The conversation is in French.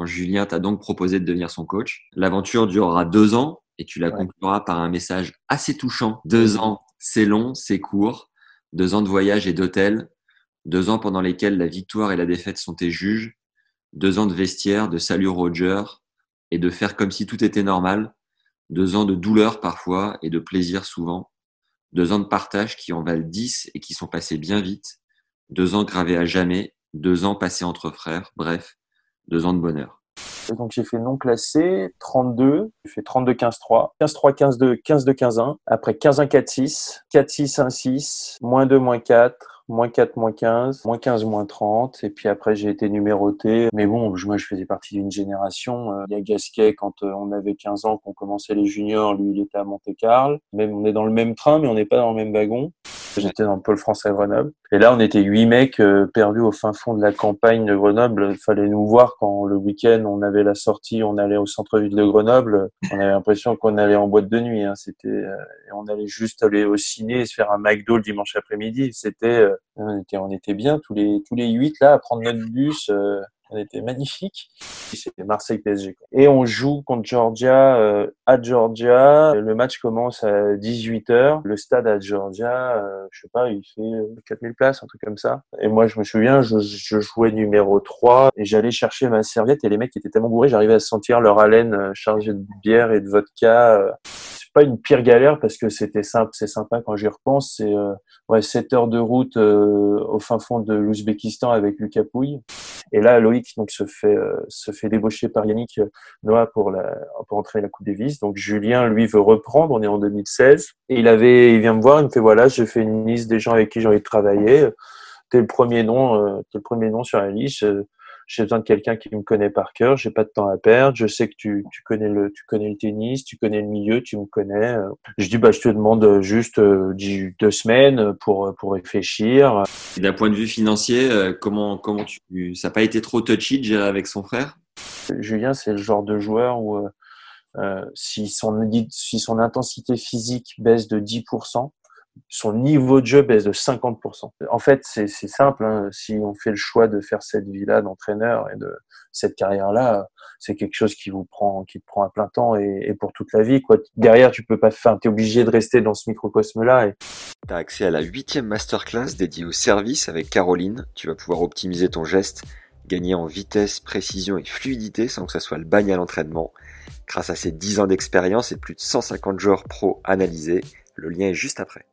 Quand Julien t'a donc proposé de devenir son coach, l'aventure durera 2 ans et tu la concluras par un message assez touchant. 2 ans, c'est long, c'est court. 2 ans de voyage et d'hôtel. 2 ans pendant lesquels la victoire et la défaite sont tes juges. 2 ans de vestiaire, de salut Roger et de faire comme si tout était normal. 2 ans de douleur parfois et de plaisir souvent. 2 ans de partage qui en valent 10 et qui sont passés bien vite. 2 ans gravés à jamais. 2 ans passés entre frères. Bref, 2 ans de bonheur. Donc j'ai fait non classé, 32. J'ai fait 32-15-3. 15-3, 15-2, 15-2, 15-1. Après 15-1, 4-6. 4-6, 1-6. -2, -4. -4, -15, -15, -30. Et puis après, j'ai été numéroté. Mais bon, moi, je faisais partie d'une génération. Il y a Gasquet, quand on avait 15 ans, qu'on commençait les juniors. Lui, il était à Monte-Carlo. Même, on est dans le même train, mais on n'est pas dans le même wagon. J'étais dans le Pôle France à Grenoble. Et là, on était 8 mecs perdus au fin fond de la campagne de Grenoble. Il fallait nous voir quand le week-end, on avait la sortie, on allait au centre-ville de Grenoble. On avait l'impression qu'on allait en boîte de nuit. Hein. C'était, on allait juste aller au ciné et se faire un McDo le dimanche après-midi. C'était, on était bien tous les 8 là à prendre notre bus. On était magnifique. C'était Marseille PSG. Et on joue contre Georgia à Georgia. Le match commence à 18h. Le stade à Georgia, je sais pas, il fait 4000 places, un truc comme ça. Et moi, je me souviens, je jouais numéro 3 et j'allais chercher ma serviette et les mecs étaient tellement bourrés, j'arrivais à sentir leur haleine chargée de bière et de vodka. C'est pas une pire galère parce que c'était simple, c'est sympa quand j'y repense. C'est 7 heures de route au fin fond de l'Ouzbékistan avec Lucas Pouille. Et là, Loïc donc se fait débaucher par Yannick Noah pour entraîner la Coupe Davis. Donc Julien, lui, veut reprendre. On est en 2016. Et il vient me voir. Il me fait voilà, j'ai fait une liste des gens avec qui j'ai envie de travailler. T'es le premier nom sur la liste. J'ai besoin de quelqu'un qui me connaît par cœur. J'ai pas de temps à perdre. Je sais que tu connais le tennis, tu connais le milieu, tu me connais. Je dis, je te demande juste 2 semaines pour réfléchir. Et d'un point de vue financier, comment ça n'a pas été trop touchy de gérer avec son frère? Julien, c'est le genre de joueur où, si son intensité physique baisse de 10%, son niveau de jeu baisse de 50%. En fait, c'est simple. Hein. Si on fait le choix de faire cette vie-là d'entraîneur et de cette carrière-là, c'est quelque chose qui te prend à plein temps et pour toute la vie. Quoi. Derrière, tu peux pas faire. T'es obligé de rester dans ce microcosme-là. T'as accès à la 8e masterclass dédiée au service avec Caroline. Tu vas pouvoir optimiser ton geste, gagner en vitesse, précision et fluidité sans que ça soit le bagne à l'entraînement. Grâce à ses 10 ans d'expérience et plus de 150 joueurs pro analysés, le lien est juste après.